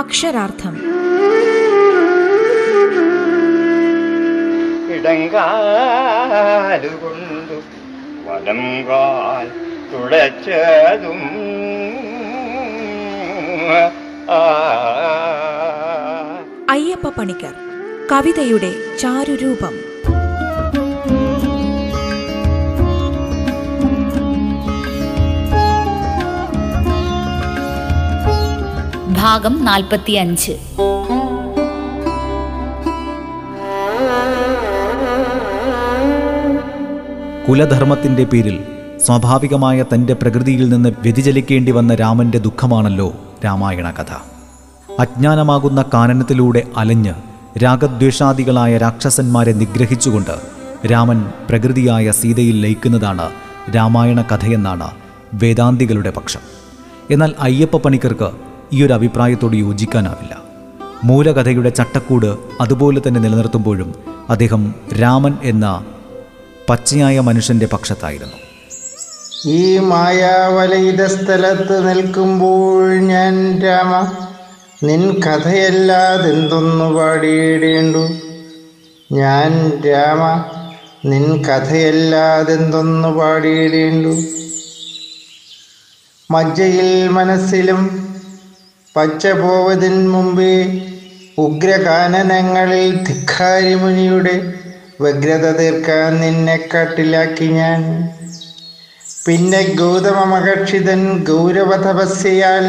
അക്ഷരാർത്ഥം. ഇടങ്കാലുകൊണ്ടു വലംകാൽ തുടച്ചതും അയ്യപ്പ പണിക്കർ. കവിതയുടെ ചാരുരൂപം. ഭാഗം 45. കുലധർമ്മത്തിന്റെ പേരിൽ സ്വാഭാവികമായ തൻ്റെ പ്രകൃതിയിൽ നിന്ന് വ്യതിചലിക്കേണ്ടി വന്ന രാമൻ്റെ ദുഃഖമാണല്ലോ രാമായണ കഥ. അജ്ഞാനമാകുന്ന കാനനത്തിലൂടെ അലഞ്ഞ് രാഗദ്വേഷാദികളായ രാക്ഷസന്മാരെ നിഗ്രഹിച്ചുകൊണ്ട് രാമൻ പ്രകൃതിയായ സീതയിൽ ലയിക്കുന്നതാണ് രാമായണ കഥയെന്നാണ് വേദാന്തികളുടെ പക്ഷം. എന്നാൽ അയ്യപ്പ പണിക്കർക്ക് ഈയൊരു അഭിപ്രായത്തോട് യോജിക്കാനാവില്ല. മൂലകഥയുടെ ചട്ടക്കൂട് അതുപോലെ തന്നെ നിലനിർത്തുമ്പോഴും അദ്ദേഹം രാമൻ എന്ന പച്ചയായ മനുഷ്യൻ്റെ പക്ഷത്തായിരുന്നു. ഈ മായാവലയിത സ്ഥലത്ത് നിൽക്കുമ്പോൾ ഞാൻ രാമ നിൻ കഥയല്ലാതെന്തൊന്നു പാടിയിടേണ്ടു, ഞാൻ രാമ നിൻ കഥയല്ലാതെന്തൊന്നു പാടിയിടേണ്ടു. മജ്ജയിൽ മനസ്സിലും പച്ച പോവതിന് മുമ്പേ ഉഗ്രകാനനങ്ങളിൽ ധിക്കാരിമുനിയുടെ വ്യഗ്രത തീർക്കാൻ നിന്നെ കാട്ടിലാക്കി ഞാൻ. പിന്നെ ഗൗതമ മഹർഷിതൻ ഗൗരവതപസ്യയാൽ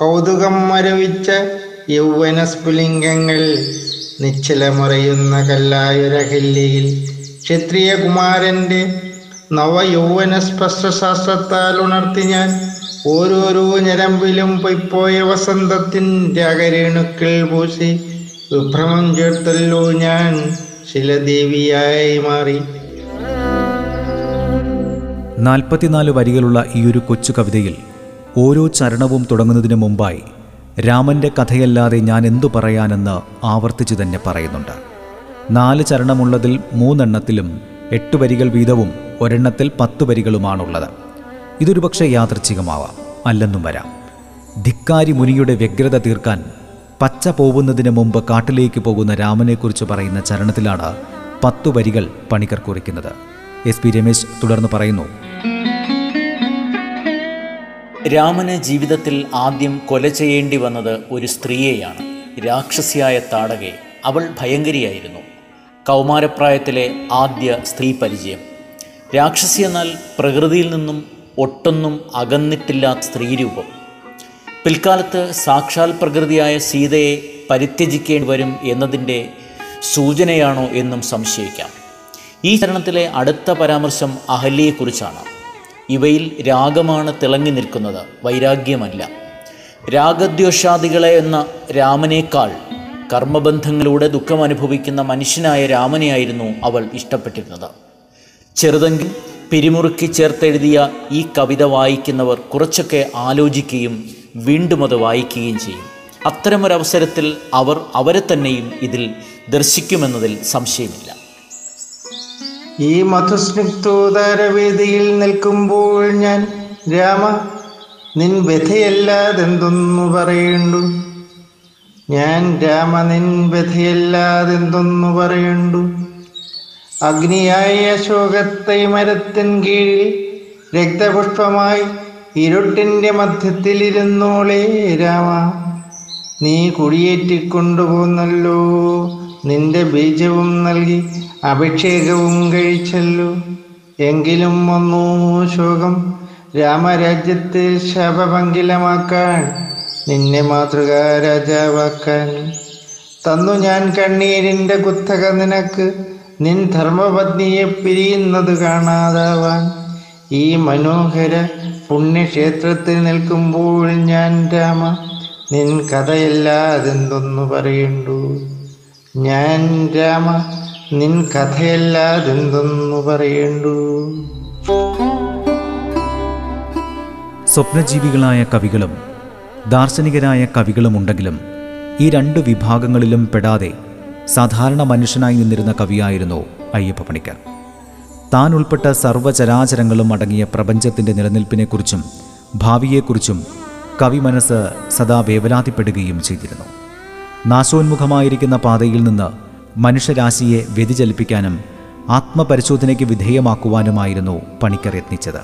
കൗതുകം മരവിച്ച യൗവനസ്ഫുലിംഗങ്ങൾ നിശ്ചലമുറയുന്ന കല്ലായുരഹില്ലിയിൽ ക്ഷത്രിയകുമാരൻ്റെ നവയൗവനസ്പർശശാസ്ത്രത്താൽ ഉണർത്തി ഞാൻ. ഓരോരോ ഞരമ്പിലും പൊയ്പോയ വസന്തത്തിൻ രാഗരേണുക്കൾ പൂശി വിഭ്രമം ചേർത്തല്ലോ ഞാൻ ശിലദേവിയായി മാറി. 44 വരികളുള്ള ഈയൊരു കൊച്ചു കവിതയിൽ ഓരോ ചരണവും തുടങ്ങുന്നതിന് മുമ്പായി രാമൻ്റെ കഥയല്ലാതെ ഞാൻ എന്തു പറയാനെന്ന് ആവർത്തിച്ചു തന്നെ പറയുന്നുണ്ട്. 4 ചരണമുള്ളതിൽ 3 എണ്ണത്തിലും 8 വരികൾ വീതവും ഒരെണ്ണത്തിൽ 10 വരികളുമാണുള്ളത്. ഇതൊരു പക്ഷേ യാദൃച്ഛികമാവാം, അല്ലെന്നും വരാം. ധിക്കാരി മുനിയുടെ വ്യഗ്രത തീർക്കാൻ പച്ച പോകുന്നതിന് മുമ്പ് കാട്ടിലേക്ക് പോകുന്ന രാമനെക്കുറിച്ച് പറയുന്ന ചരണത്തിലാണ് 10 വരികൾ പണിക്കർ കുറിക്കുന്നത്. എസ് പി രമേശ് തുടർന്ന് പറയുന്നു. രാമന് ജീവിതത്തിൽ ആദ്യം കൊല ചെയ്യേണ്ടി വന്നത് ഒരു സ്ത്രീയെയാണ്, രാക്ഷസിയായ താടകയെ. അവൾ ഭയങ്കരിയായിരുന്നു. കൗമാരപ്രായത്തിലെ ആദ്യ സ്ത്രീ പരിചയം. രാക്ഷസി എന്നാൽ പ്രകൃതിയിൽ നിന്നും ഒട്ടൊന്നും അകന്നിട്ടില്ലാത്ത സ്ത്രീരൂപം. പിൽക്കാലത്ത് സാക്ഷാൽ പ്രകൃതിയായ സീതയെ പരിത്യജിക്കേണ്ടി വരും എന്നതിൻ്റെ സൂചനയാണോ എന്നും സംശയിക്കാം. ഈ ചരണത്തിലെ അടുത്ത പരാമർശം അഹല്യയെക്കുറിച്ചാണ്. ഇവയിൽ രാഗമാണ് തിളങ്ങി നിൽക്കുന്നത്, വൈരാഗ്യമല്ല. രാഗദ്വേഷാദികളെ എന്ന രാമനേക്കാൾ കർമ്മബന്ധങ്ങളിലൂടെ ദുഃഖമനുഭവിക്കുന്ന മനുഷ്യനായ രാമനെയായിരുന്നു അവൾ ഇഷ്ടപ്പെട്ടിരുന്നത്. ചെറുതെങ്കിൽ പിരിമുറുക്കി ചേർത്തെഴുതിയ ഈ കവിത വായിക്കുന്നവർ കുറച്ചൊക്കെ ആലോചിക്കുകയും വീണ്ടും അത് വായിക്കുകയും ചെയ്യും. അത്തരമൊരവസരത്തിൽ അവർ അവരെ തന്നെയും ഇതിൽ ദർശിക്കുമെന്നതിൽ സംശയമില്ല. ഈ മധുസ്നിഗ്ധോദാരവേദിയിൽ നിൽക്കുമ്പോൾ ഞാൻ രാമ നിൻ വ്യഥയല്ലാതെന്തൊന്നു പറയണ്ടു, ഞാൻ രാമ നിൻ വ്യഥയല്ലാതെന്തൊന്നു പറയണ്ടു. അഗ്നിയായ അശോകത്തെ മരത്തിൻ കീഴിൽ രക്തപുഷ്പമായി ഇരുട്ടിൻ്റെ മധ്യത്തിലിരുന്നോളേ രാമ, നീ കുടിയേറ്റിക്കൊണ്ടുപോന്നല്ലോ, നിന്റെ ബീജവും നൽകി അഭിഷേകവും കഴിച്ചല്ലോ. എങ്കിലും ഒന്നോ ശോകം രാമരാജ്യത്തെ ശാപമംഗിലമാക്കാൻ, നിന്നെ മാതൃകാ രാജാവാക്കാൻ തന്നു ഞാൻ കണ്ണീരിൻ്റെ കുത്തക നിനക്ക്, നിൻ ധർമ്മപത്നിയെ പിരിയുന്നത് കാണാതാവാൻ. ഈ മനോഹര പുണ്യക്ഷേത്രത്തിൽ നിൽക്കുമ്പോൾ ഞാൻ രാമ നിൻ കഥയല്ലാതെന്തൊന്നു പറയണ്ടു, ഞാൻ രാമ നിൻ കഥയല്ലാതെന്തൊന്നു പറയണ്ടു. സ്വപ്നജീവികളായ കവികളും ദാർശനികരായ കവികളും ഉണ്ടെങ്കിലും ഈ 2 വിഭാഗങ്ങളിലും പെടാതെ സാധാരണ മനുഷ്യനായി നിന്നിരുന്ന കവിയായിരുന്നു അയ്യപ്പ പണിക്കർ. താൻ ഉൾപ്പെട്ട സർവ്വചരാചരങ്ങളും അടങ്ങിയ പ്രപഞ്ചത്തിൻ്റെ നിലനിൽപ്പിനെക്കുറിച്ചും ഭാവിയെക്കുറിച്ചും കവി മനസ്സ് സദാ വേവലാതിപ്പെടുകയും ചെയ്തിരുന്നു. നാശോന്മുഖമായിരിക്കുന്ന പാതയിൽ നിന്ന് മനുഷ്യരാശിയെ വ്യതിചലിപ്പിക്കാനും ആത്മപരിശോധനയ്ക്ക് വിധേയമാക്കുവാനുമായിരുന്നു പണിക്കർ യത്നിച്ചത്.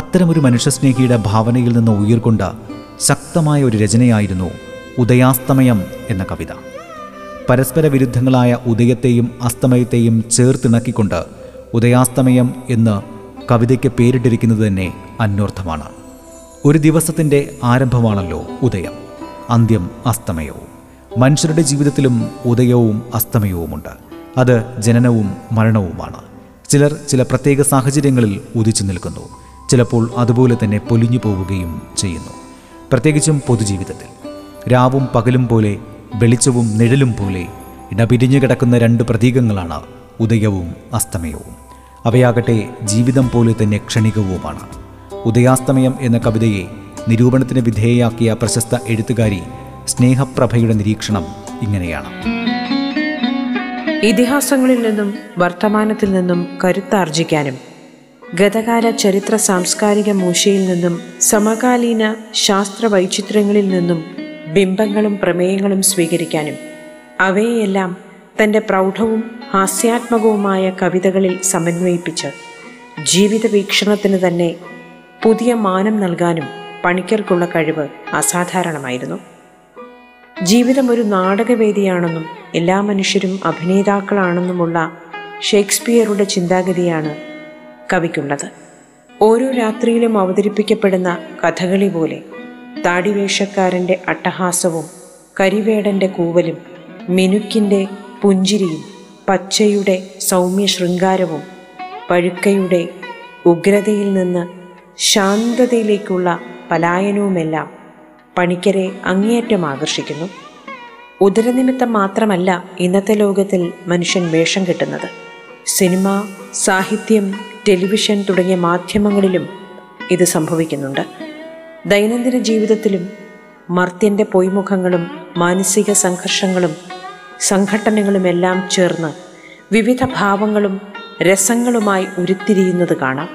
അത്തരമൊരു മനുഷ്യസ്നേഹിയുടെ ഭാവനയിൽ നിന്ന് ഉയർകൊണ്ട ശക്തമായ ഒരു രചനയായിരുന്നു ഉദയാസ്തമയം എന്ന കവിത. പരസ്പര വിരുദ്ധങ്ങളായ ഉദയത്തെയും അസ്തമയത്തെയും ചേർത്തിണക്കിക്കൊണ്ട് ഉദയാസ്തമയം എന്ന് കവിതയ്ക്ക് പേരിട്ടിരിക്കുന്നത് തന്നെ അന്വർത്ഥമാണ്. ഒരു ദിവസത്തിൻ്റെ ആരംഭമാണല്ലോ ഉദയം, അന്ത്യം അസ്തമയവും. മനുഷ്യരുടെ ജീവിതത്തിലും ഉദയവും അസ്തമയവുമുണ്ട്. അത് ജനനവും മരണവുമാണ്. ചിലർ ചില പ്രത്യേക സാഹചര്യങ്ങളിൽ ഉദിച്ചു നിൽക്കുന്നു, ചിലപ്പോൾ അതുപോലെ തന്നെ പൊലിഞ്ഞു പോവുകയും ചെയ്യുന്നു. പ്രത്യേകിച്ചും പൊതുജീവിതത്തിൽ രാവും പകലും പോലെ, വെളിച്ചവും നിഴലും പോലെ ഇടപിരിഞ്ഞു കിടക്കുന്ന രണ്ട് പ്രതീകങ്ങളാണ് ഉദയവും അസ്തമയവും. അവയാകട്ടെ ജീവിതം പോലെ തന്നെ ക്ഷണികവുമാണ്. ഉദയാസ്തമയം എന്ന കവിതയെ നിരൂപണത്തിന് വിധേയയാക്കിയ പ്രശസ്ത എഴുത്തുകാരി സ്നേഹപ്രഭയുടെ നിരീക്ഷണം ഇങ്ങനെയാണ്: ഇതിഹാസങ്ങളിൽ നിന്നും വർത്തമാനത്തിൽ നിന്നും കരുത്താർജിക്കാനും ഗതകാല ചരിത്ര സാംസ്കാരിക മൂശയിൽ നിന്നും സമകാലീന ശാസ്ത്ര വൈചിത്ര്യങ്ങളിൽ നിന്നും ബിംബങ്ങളും പ്രമേയങ്ങളും സ്വീകരിക്കാനും അവയെയെല്ലാം തൻ്റെ പ്രൗഢവും ഹാസ്യാത്മകവുമായ കവിതകളിൽ സമന്വയിപ്പിച്ച് ജീവിത വീക്ഷണത്തിന് തന്നെ പുതിയ മാനം നൽകാനും പണിക്കർക്കുള്ള കഴിവ് അസാധാരണമായിരുന്നു. ജീവിതം ഒരു നാടകവേദിയാണെന്നും എല്ലാ മനുഷ്യരും അഭിനേതാക്കളാണെന്നുമുള്ള ഷേക്സ്പിയറുടെ ചിന്താഗതിയാണ് കവിക്കുള്ളത്. ഓരോ രാത്രിയിലും അവതരിപ്പിക്കപ്പെടുന്ന കഥകളി പോലെ താടിവേഷക്കാരൻ്റെ അട്ടഹാസവും കരിവേടൻ്റെ കൂവലും മിനുക്കിൻ്റെ പുഞ്ചിരിയും പച്ചയുടെ സൗമ്യ ശൃംഗാരവും പഴുക്കയുടെ ഉഗ്രതയിൽ നിന്ന് ശാന്തതയിലേക്കുള്ള പലായനവുമെല്ലാം പണിക്കരെ അങ്ങേയറ്റം ആകർഷിക്കുന്നു. ഉദരനിമിത്തം മാത്രമല്ല ഇന്നത്തെ ലോകത്തിൽ മനുഷ്യൻ വേഷം കെട്ടുന്നത്. സിനിമ, സാഹിത്യം, ടെലിവിഷൻ തുടങ്ങിയ മാധ്യമങ്ങളിലും ഇത് സംഭവിക്കുന്നുണ്ട്. ദൈനംദിന ജീവിതത്തിലും മർത്യൻ്റെ പൊയ്മുഖങ്ങളും മാനസിക സംഘർഷങ്ങളും സംഘട്ടനങ്ങളുമെല്ലാം ചേർന്ന് വിവിധ ഭാവങ്ങളും രസങ്ങളുമായി ഉരുത്തിരിയുന്നത് കാണാം.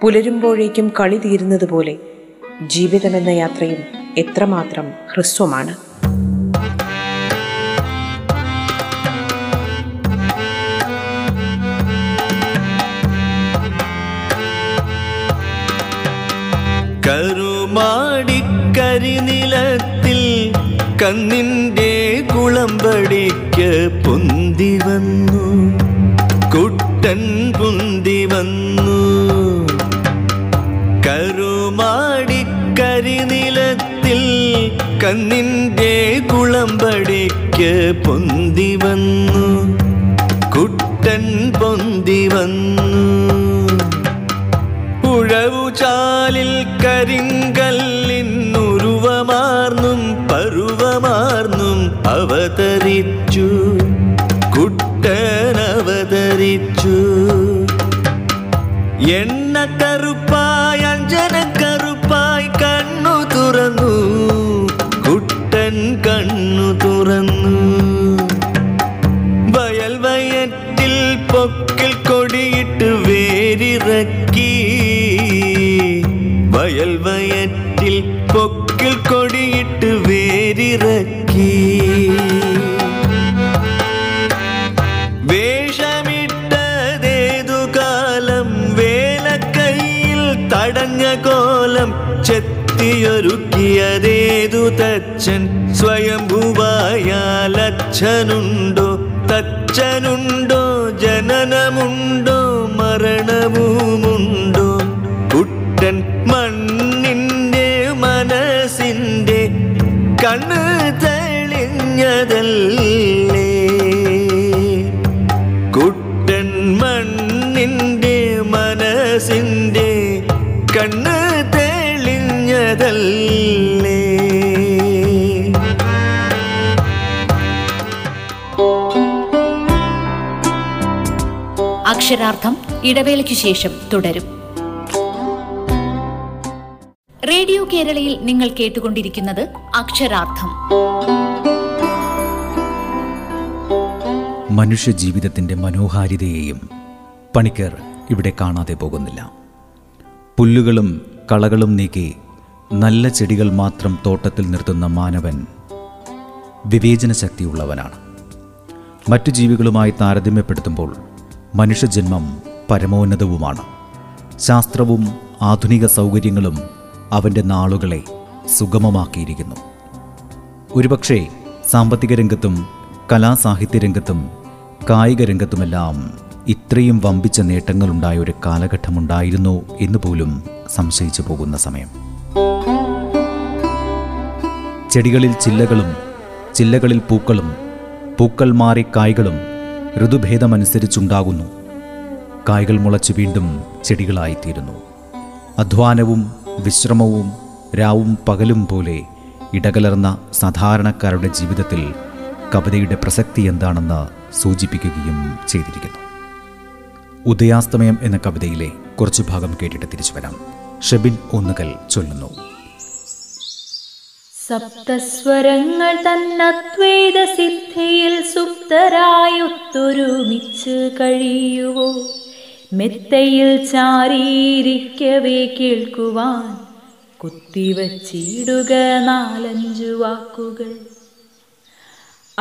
പുലരുമ്പോഴേക്കും കളി തീരുന്നത് പോലെ ജീവിതമെന്ന യാത്രയും എത്രമാത്രം ഹ്രസ്വമാണ്. കരിനിലത്തിൽ കന്നിൻ്റെ കുളമ്പടിക്ക് പൊന്തി വന്നു, കുട്ടൻ പൊന്തി വന്നു. കരുമാടിക്കരിനിലത്തിൽ കന്നിൻ്റെ കുളമ്പടിക്ക് പൊന്തി വന്നു, കുട്ടൻ പൊന്തി വന്നു. ഉഴവുചാലിൽ കരിങ്കല്ലിന്നുരുവമാർന്നും പരുവമാർന്നും അവതരിച്ചു, കുട്ടനവതരിച്ചു. എണ്ണക്കറുപ്പായി അഞ്ജനക്കറുപ്പായി കണ്ണു തുറന്നു, കുട്ടൻ കണ്ണു തുറന്നു. വയൽ വയറ്റിൽ പൊക്കിൽ കൊടിയിട്ട് വേരിറക്കി, വയൽ വയറ്റിൽ പൊക്കിൽ കൊടിയിട്ട് വേരിറക്കി. വേഷമിട്ടതേതു കാലം വേലക്കയ്യിൽ തടഞ്ഞ കോലം ചെത്തിയൊരുക്കിയതേതു തച്ചൻ, സ്വയംഭുവായാൽ അച്ഛനുണ്ടോ തച്ചനുണ്ടോ, ജനനമുണ്ടോ മരണവുമുണ്ടോ. കുട്ടൻ മണ്ണിൻ്റെ മനസ്സിൻ്റെ കണ്ണ് തെളിഞ്ഞതല്ലേ, കുട്ടൻ മണ്ണിൻ്റെ മനസ്സിൻ്റെ കണ്ണ് തെളിഞ്ഞതല്ലേ. അക്ഷരാർത്ഥം ഇടവേളയ്ക്കു ശേഷം തുടരും. റേഡിയോ കേരളയിൽ നിങ്ങൾ കേട്ടുകൊണ്ടിരിക്കുന്നത് അക്ഷരാർത്ഥം. മനുഷ്യജീവിതത്തിൻ്റെ മനോഹാരിതയെയും പണിക്കർ ഇവിടെ കാണാതെ പോകുന്നില്ല. പുല്ലുകളും കളകളും നീക്കി നല്ല ചെടികൾ മാത്രം തോട്ടത്തിൽ നിർത്തുന്ന മാനവൻ വിവേചന ശക്തിയുള്ളവനാണ്. മറ്റു ജീവികളുമായി താരതമ്യപ്പെടുത്തുമ്പോൾ മനുഷ്യജന്മം പരമോന്നതവുമാണ്. ശാസ്ത്രവും ആധുനിക സൗകര്യങ്ങളും അവൻ്റെ നാളുകളെ സുഗമമാക്കിയിരിക്കുന്നു. ഒരുപക്ഷെ സാമ്പത്തിക രംഗത്തും കലാസാഹിത്യ രംഗത്തും കായിക രംഗത്തുമെല്ലാം ഇത്രയും വമ്പിച്ച നേട്ടങ്ങളുണ്ടായ ഒരു കാലഘട്ടമുണ്ടായിരുന്നു എന്ന് പോലും സംശയിച്ചു പോകുന്ന സമയം. ചെടികളിൽ ചില്ലകളും ചില്ലകളിൽ പൂക്കളും പൂക്കൾ മാറി കായ്കളും ഋതുഭേദമനുസരിച്ചുണ്ടാകുന്നു. കായ്കൾ മുളച്ച് വീണ്ടും ചെടികളായിത്തീരുന്നു. അധ്വാനവും വിശ്രമവും രാവും പകലും പോലെ ഇടകലർന്ന സാധാരണക്കാരുടെ ജീവിതത്തിൽ കവിതയുടെ പ്രസക്തി എന്താണെന്ന് സൂചിപ്പിക്കുകയും ചെയ്തിരിക്കുന്നു. ഉദയാസ്തമയം എന്ന കവിതയിലെ കുറച്ചു ഭാഗം കേട്ടിട്ട് തിരിച്ചു വരാം. ഷെബിൻ ഒന്നുകൽ ചൊല്ലുന്നു. സപ്തസ്വരങ്ങൾ തന്നദ്വൈത സിദ്ധിയിൽ സുപ്തരായൊത്തൊരുമിച്ച് കഴിയുവോ, മെത്തയിൽ ചാരീരിക്കവേ കേൾക്കുവാൻ കുത്തിവച്ചിടുക നാലഞ്ചു വാക്കുകൾ.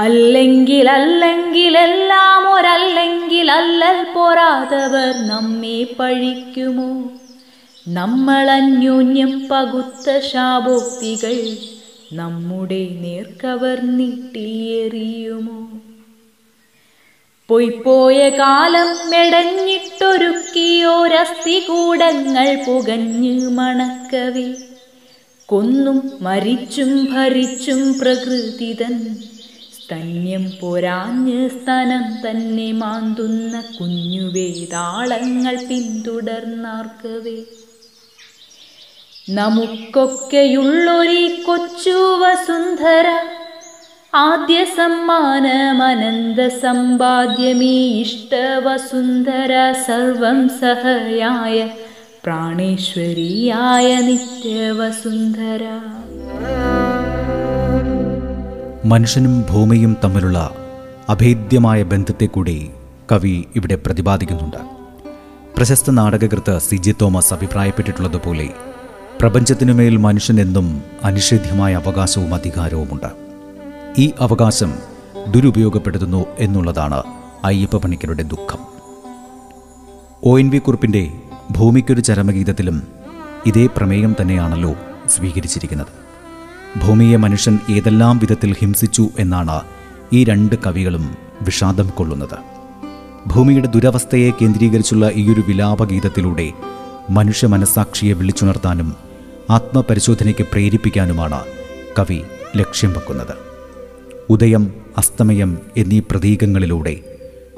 അല്ലെങ്കിൽ അല്ലെങ്കിൽ എല്ലാം ഒരല്ലെങ്കിൽ അല്ലൽ പോരാതവർ നമ്മെ പഴിക്കുമോ, നമ്മളന്യോന്യം പകുത്ത ശാഭോക്തികൾ നമ്മുടെ നേർക്കവർ നീട്ടിയെറിയുമോ. പൊയ്പോയ കാലം മെടഞ്ഞിട്ടൊരുക്കിയോരസ്ഥികൂടങ്ങൾ പുകഞ്ഞ് മണക്കവേ കൊന്നും മരിച്ചും ഭരിച്ചും പ്രകൃതിതൻ സ്തന്യം പൊരാഞ്ഞ് സ്തനം തന്നെ മാന്തുന്ന കുഞ്ഞുവേതാളങ്ങൾ പിന്തുടർന്നാർക്കവേ നമുക്കൊക്കെയുള്ളൊരീ കൊച്ചു വസുന്ധര, ആദ്യ സമ്മാനമനന്ത സമ്പാദ്യമീ ഇഷ്ടവസുന്ധര, സർവം സഹയായ പ്രാണേശ്വരിയായ നിത്യവസുന്ധര. മനുഷ്യനും ഭൂമിയും തമ്മിലുള്ള അഭേദ്യമായ ബന്ധത്തെ കൂടി കവി ഇവിടെ പ്രതിപാദിക്കുന്നുണ്ട്. പ്രശസ്ത നാടകകൃത്ത് സി.ജെ. തോമസ് അഭിപ്രായപ്പെട്ടിട്ടുള്ളതുപോലെ പ്രപഞ്ചത്തിനുമേൽ മനുഷ്യനെന്നും അനിഷേധ്യമായ അവകാശവും അധികാരവുമുണ്ട്. ഈ അവകാശം ദുരുപയോഗപ്പെടുത്തുന്നു എന്നുള്ളതാണ് അയ്യപ്പ പണിക്കരുടെ ദുഃഖം. ONV കുറുപ്പിൻ്റെ ഭൂമിക്കൊരു ചരമഗീതത്തിലും ഇതേ പ്രമേയം തന്നെയാണല്ലോ സ്വീകരിച്ചിരിക്കുന്നത്. ഭൂമിയെ മനുഷ്യൻ ഏതെല്ലാം വിധത്തിൽ ഹിംസിച്ചു എന്നാണ് ഈ രണ്ട് കവികളും വിഷാദം കൊള്ളുന്നത്. ഭൂമിയുടെ ദുരവസ്ഥയെ കേന്ദ്രീകരിച്ചുള്ള ഈയൊരു വിലാപഗീതത്തിലൂടെ മനുഷ്യ മനസാക്ഷിയെ വിളിച്ചുണർത്താനും ആത്മപരിശോധനയ്ക്ക് പ്രേരിപ്പിക്കാനുമാണ് കവി ലക്ഷ്യം വെക്കുന്നത്. ഉദയം, അസ്തമയം എന്നീ പ്രതീകങ്ങളിലൂടെ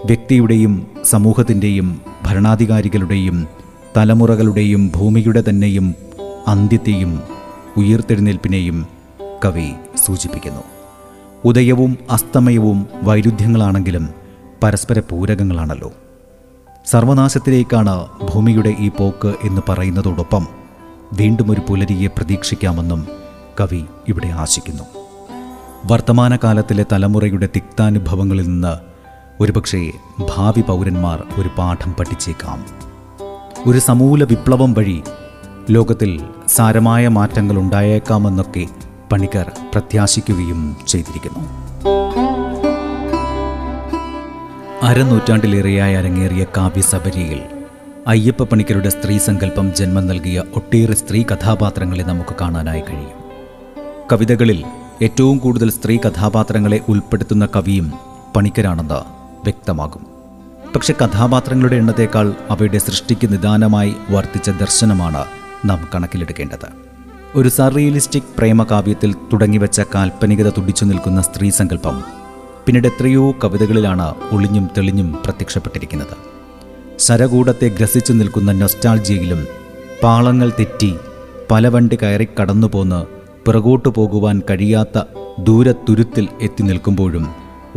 വ്യക്തിയുടെയും സമൂഹത്തിൻ്റെയും ഭരണാധികാരികളുടെയും തലമുറകളുടെയും ഭൂമിയുടെ തന്നെയും അന്ത്യത്തെയും ഉയർത്തെഴുന്നേൽപ്പിനെയും കവി സൂചിപ്പിക്കുന്നു. ഉദയവും അസ്തമയവും വൈരുദ്ധ്യങ്ങളാണെങ്കിലും പരസ്പര പൂരകങ്ങളാണല്ലോ. സർവനാശത്തിലേക്കാണ് ഭൂമിയുടെ ഈ പോക്ക് എന്ന് പറയുന്നതോടൊപ്പം വീണ്ടും ഒരു പുലരിയെ പ്രതീക്ഷിക്കാമെന്നും കവി ഇവിടെ ആശിക്കുന്നു. വർത്തമാനകാലത്തിലെ തലമുറയുടെ തിക്താനുഭവങ്ങളിൽ നിന്ന് ഒരുപക്ഷേ ഭാവി പൗരന്മാർ ഒരു പാഠം പഠിച്ചേക്കാം. ഒരു സമൂല വിപ്ലവം വഴി ലോകത്തിൽ സാരമായ മാറ്റങ്ങൾ ഉണ്ടായേക്കാമെന്നൊക്കെ പണിക്കർ പ്രത്യാശിക്കുകയും ചെയ്തിരിക്കുന്നു. അരനൂറ്റാണ്ടിലേറെയായി അരങ്ങേറിയ കാവ്യസബരിയിൽ അയ്യപ്പ പണിക്കരുടെ സ്ത്രീ സങ്കല്പം ജന്മം നൽകിയ ഒട്ടേറെ സ്ത്രീ കഥാപാത്രങ്ങളെ നമുക്ക് കാണാനായി കഴിയും. കവിതകളിൽ ഏറ്റവും കൂടുതൽ സ്ത്രീ കഥാപാത്രങ്ങളെ ഉൾപ്പെടുത്തുന്ന കവിയും പണിക്കരാണെന്ന് വ്യക്തമാകും. പക്ഷെ കഥാപാത്രങ്ങളുടെ എണ്ണത്തേക്കാൾ അവയുടെ സൃഷ്ടിക്ക് നിദാനമായി വർത്തിച്ച ദർശനമാണ് നാം കണക്കിലെടുക്കേണ്ടത്. ഒരു സർറിയലിസ്റ്റിക് പ്രേമകാവ്യത്തിൽ തുടങ്ങിവെച്ച കാൽപ്പനികത തുടിച്ചു നിൽക്കുന്ന സ്ത്രീ സങ്കല്പം പിന്നീട് എത്രയോ കവിതകളിലാണ് ഒളിഞ്ഞും തെളിഞ്ഞും പ്രത്യക്ഷപ്പെട്ടിരിക്കുന്നത്. ശരകൂടത്തെ ഗ്രസിച്ചു നിൽക്കുന്ന നൊസ്റ്റാൾജിയയിലും പാളങ്ങൾ തെറ്റി പലവണ്ടി കയറി കടന്നുപോന്ന് പിറകോട്ടു പോകുവാൻ കഴിയാത്ത ദൂരത്തുരുത്തിൽ എത്തി നിൽക്കുമ്പോഴും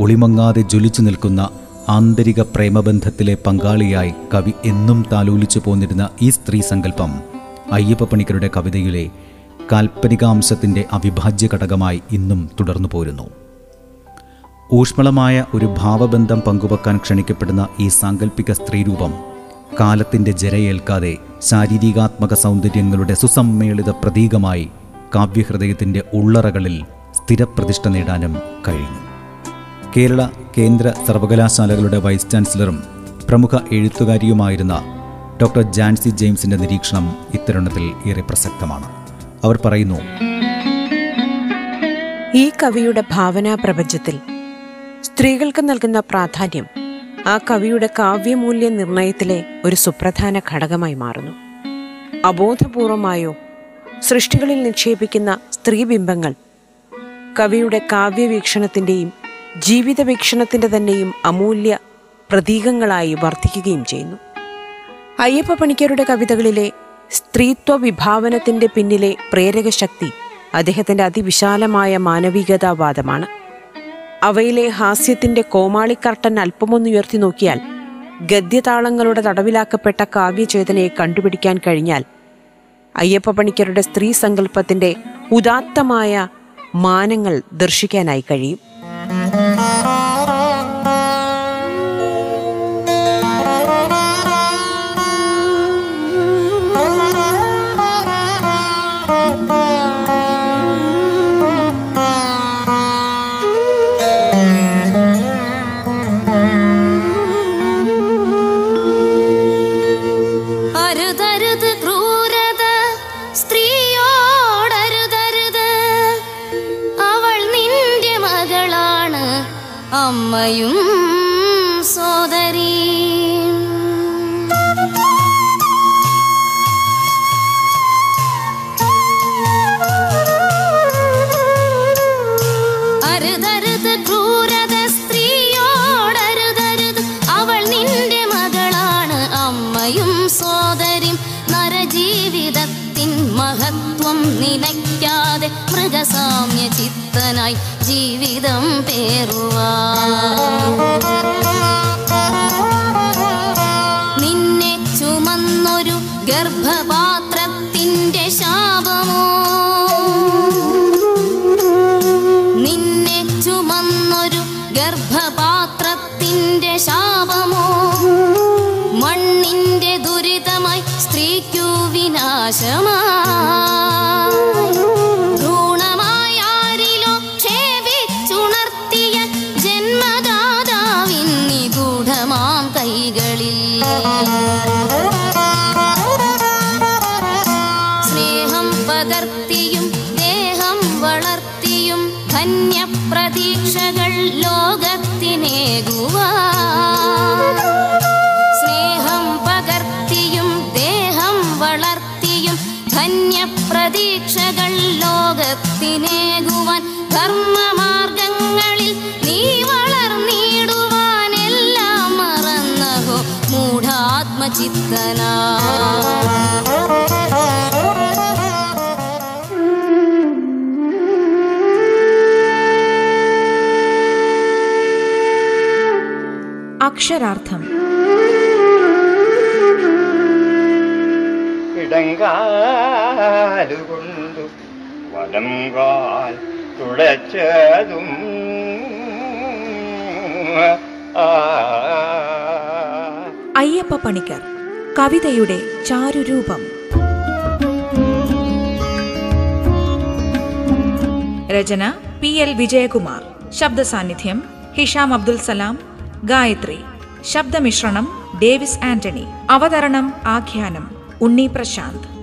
ഒളിമങ്ങാതെ ജ്വലിച്ചു നിൽക്കുന്ന ആന്തരിക പ്രേമബന്ധത്തിലെ പങ്കാളിയായി കവി എന്നും താലോലിച്ചു പോന്നിരുന്ന ഈ സ്ത്രീ സങ്കല്പം അയ്യപ്പ പണിക്കരുടെ കവിതയിലെ കാൽപ്പനികാംശത്തിൻ്റെ അവിഭാജ്യ ഘടകമായി ഇന്നും തുടർന്നു പോരുന്നു. ഊഷ്മളമായ ഒരു ഭാവബന്ധം പങ്കുവെക്കാൻ ക്ഷണിക്കപ്പെടുന്ന ഈ സാങ്കല്പിക സ്ത്രീരൂപം കാലത്തിൻ്റെ ജരയേൽക്കാതെ ശാരീരികാത്മക സൗന്ദര്യങ്ങളുടെ സുസമ്മേളിത പ്രതീകമായി കാവ്യഹൃദയത്തിൻ്റെ ഉള്ളറകളിൽ സ്ഥിരപ്രതിഷ്ഠ നേടാനും കഴിഞ്ഞു. കേരള കേന്ദ്ര സർവകലാശാലകളുടെ വൈസ് ചാൻസലറും പ്രമുഖ എഴുത്തുകാരിയുമായിരുന്ന ഡോക്ടർ ജാൻസി ജെയിംസിൻ്റെ നിരീക്ഷണം ഇത്തരുണത്തിൽ ഏറെ പ്രസക്തമാണ്. അവർ പറയുന്നു, ഈ കവിയുടെ ഭാവനാ പ്രപഞ്ചത്തിൽ സ്ത്രീകൾക്ക് നൽകുന്ന പ്രാധാന്യം ആ കവിയുടെ കാവ്യമൂല്യ നിർണയത്തിലെ ഒരു സുപ്രധാന ഘടകമായി മാറുന്നു. അബോധപൂർവമായോ സൃഷ്ടികളിൽ നിക്ഷേപിക്കുന്ന സ്ത്രീബിംബങ്ങൾ കവിയുടെ കാവ്യവീക്ഷണത്തിൻ്റെയും ജീവിത വീക്ഷണത്തിൻ്റെ തന്നെയും അമൂല്യ പ്രതീകങ്ങളായി വർദ്ധിക്കുകയും ചെയ്യുന്നു. അയ്യപ്പ പണിക്കരുടെ കവിതകളിലെ സ്ത്രീത്വ വിഭാവനത്തിൻ്റെ പിന്നിലെ പ്രേരക ശക്തി അദ്ദേഹത്തിൻ്റെ അതിവിശാലമായ മാനവികതാവാദമാണ്. അവയിലെ ഹാസ്യത്തിൻ്റെ കോമാളിക്കർട്ടൻ അല്പമൊന്നുയർത്തി നോക്കിയാൽ ഗദ്യതാളങ്ങളുടെ തടവിലാക്കപ്പെട്ട കാവ്യചേതനയെ കണ്ടുപിടിക്കാൻ കഴിഞ്ഞാൽ അയ്യപ്പ പണിക്കരുടെ സ്ത്രീ സങ്കല്പത്തിൻ്റെ ഉദാത്തമായ മാനങ്ങൾ ദർശിക്കാനായി കഴിയും. സാമ്യ ചിത്തനായി ജീവിതം പേറുവാ നിന്നെ ചുമന്നൊരു ഗർഭപാത്രത്തിൻ്റെ ശാപമോ നിന്നെ ചുമന്നൊരു ഗർഭപാത്രത്തിൻ്റെ ശാപമോ മണ്ണിൻ്റെ ദുരിതമായി സ്ത്രീക്കു വിനാശമാ അക്ഷരാർത്ഥം ഇടങ്കാലുകൊണ്ടു വലംകാൽ തുടച്ചതും അയ്യപ്പ പണിക്കർ കവിതയുടെ ചാരുരൂപം. രചന പി എൽ വിജയകുമാർ. ശബ്ദസാന്നിധ്യം ഹിഷാം അബ്ദുൽ സലാം, ഗായത്രി. ശബ്ദമിശ്രണം ഡേവിസ് ആന്റണി. അവതരണം ആഖ്യാനം ഉണ്ണി പ്രശാന്ത്.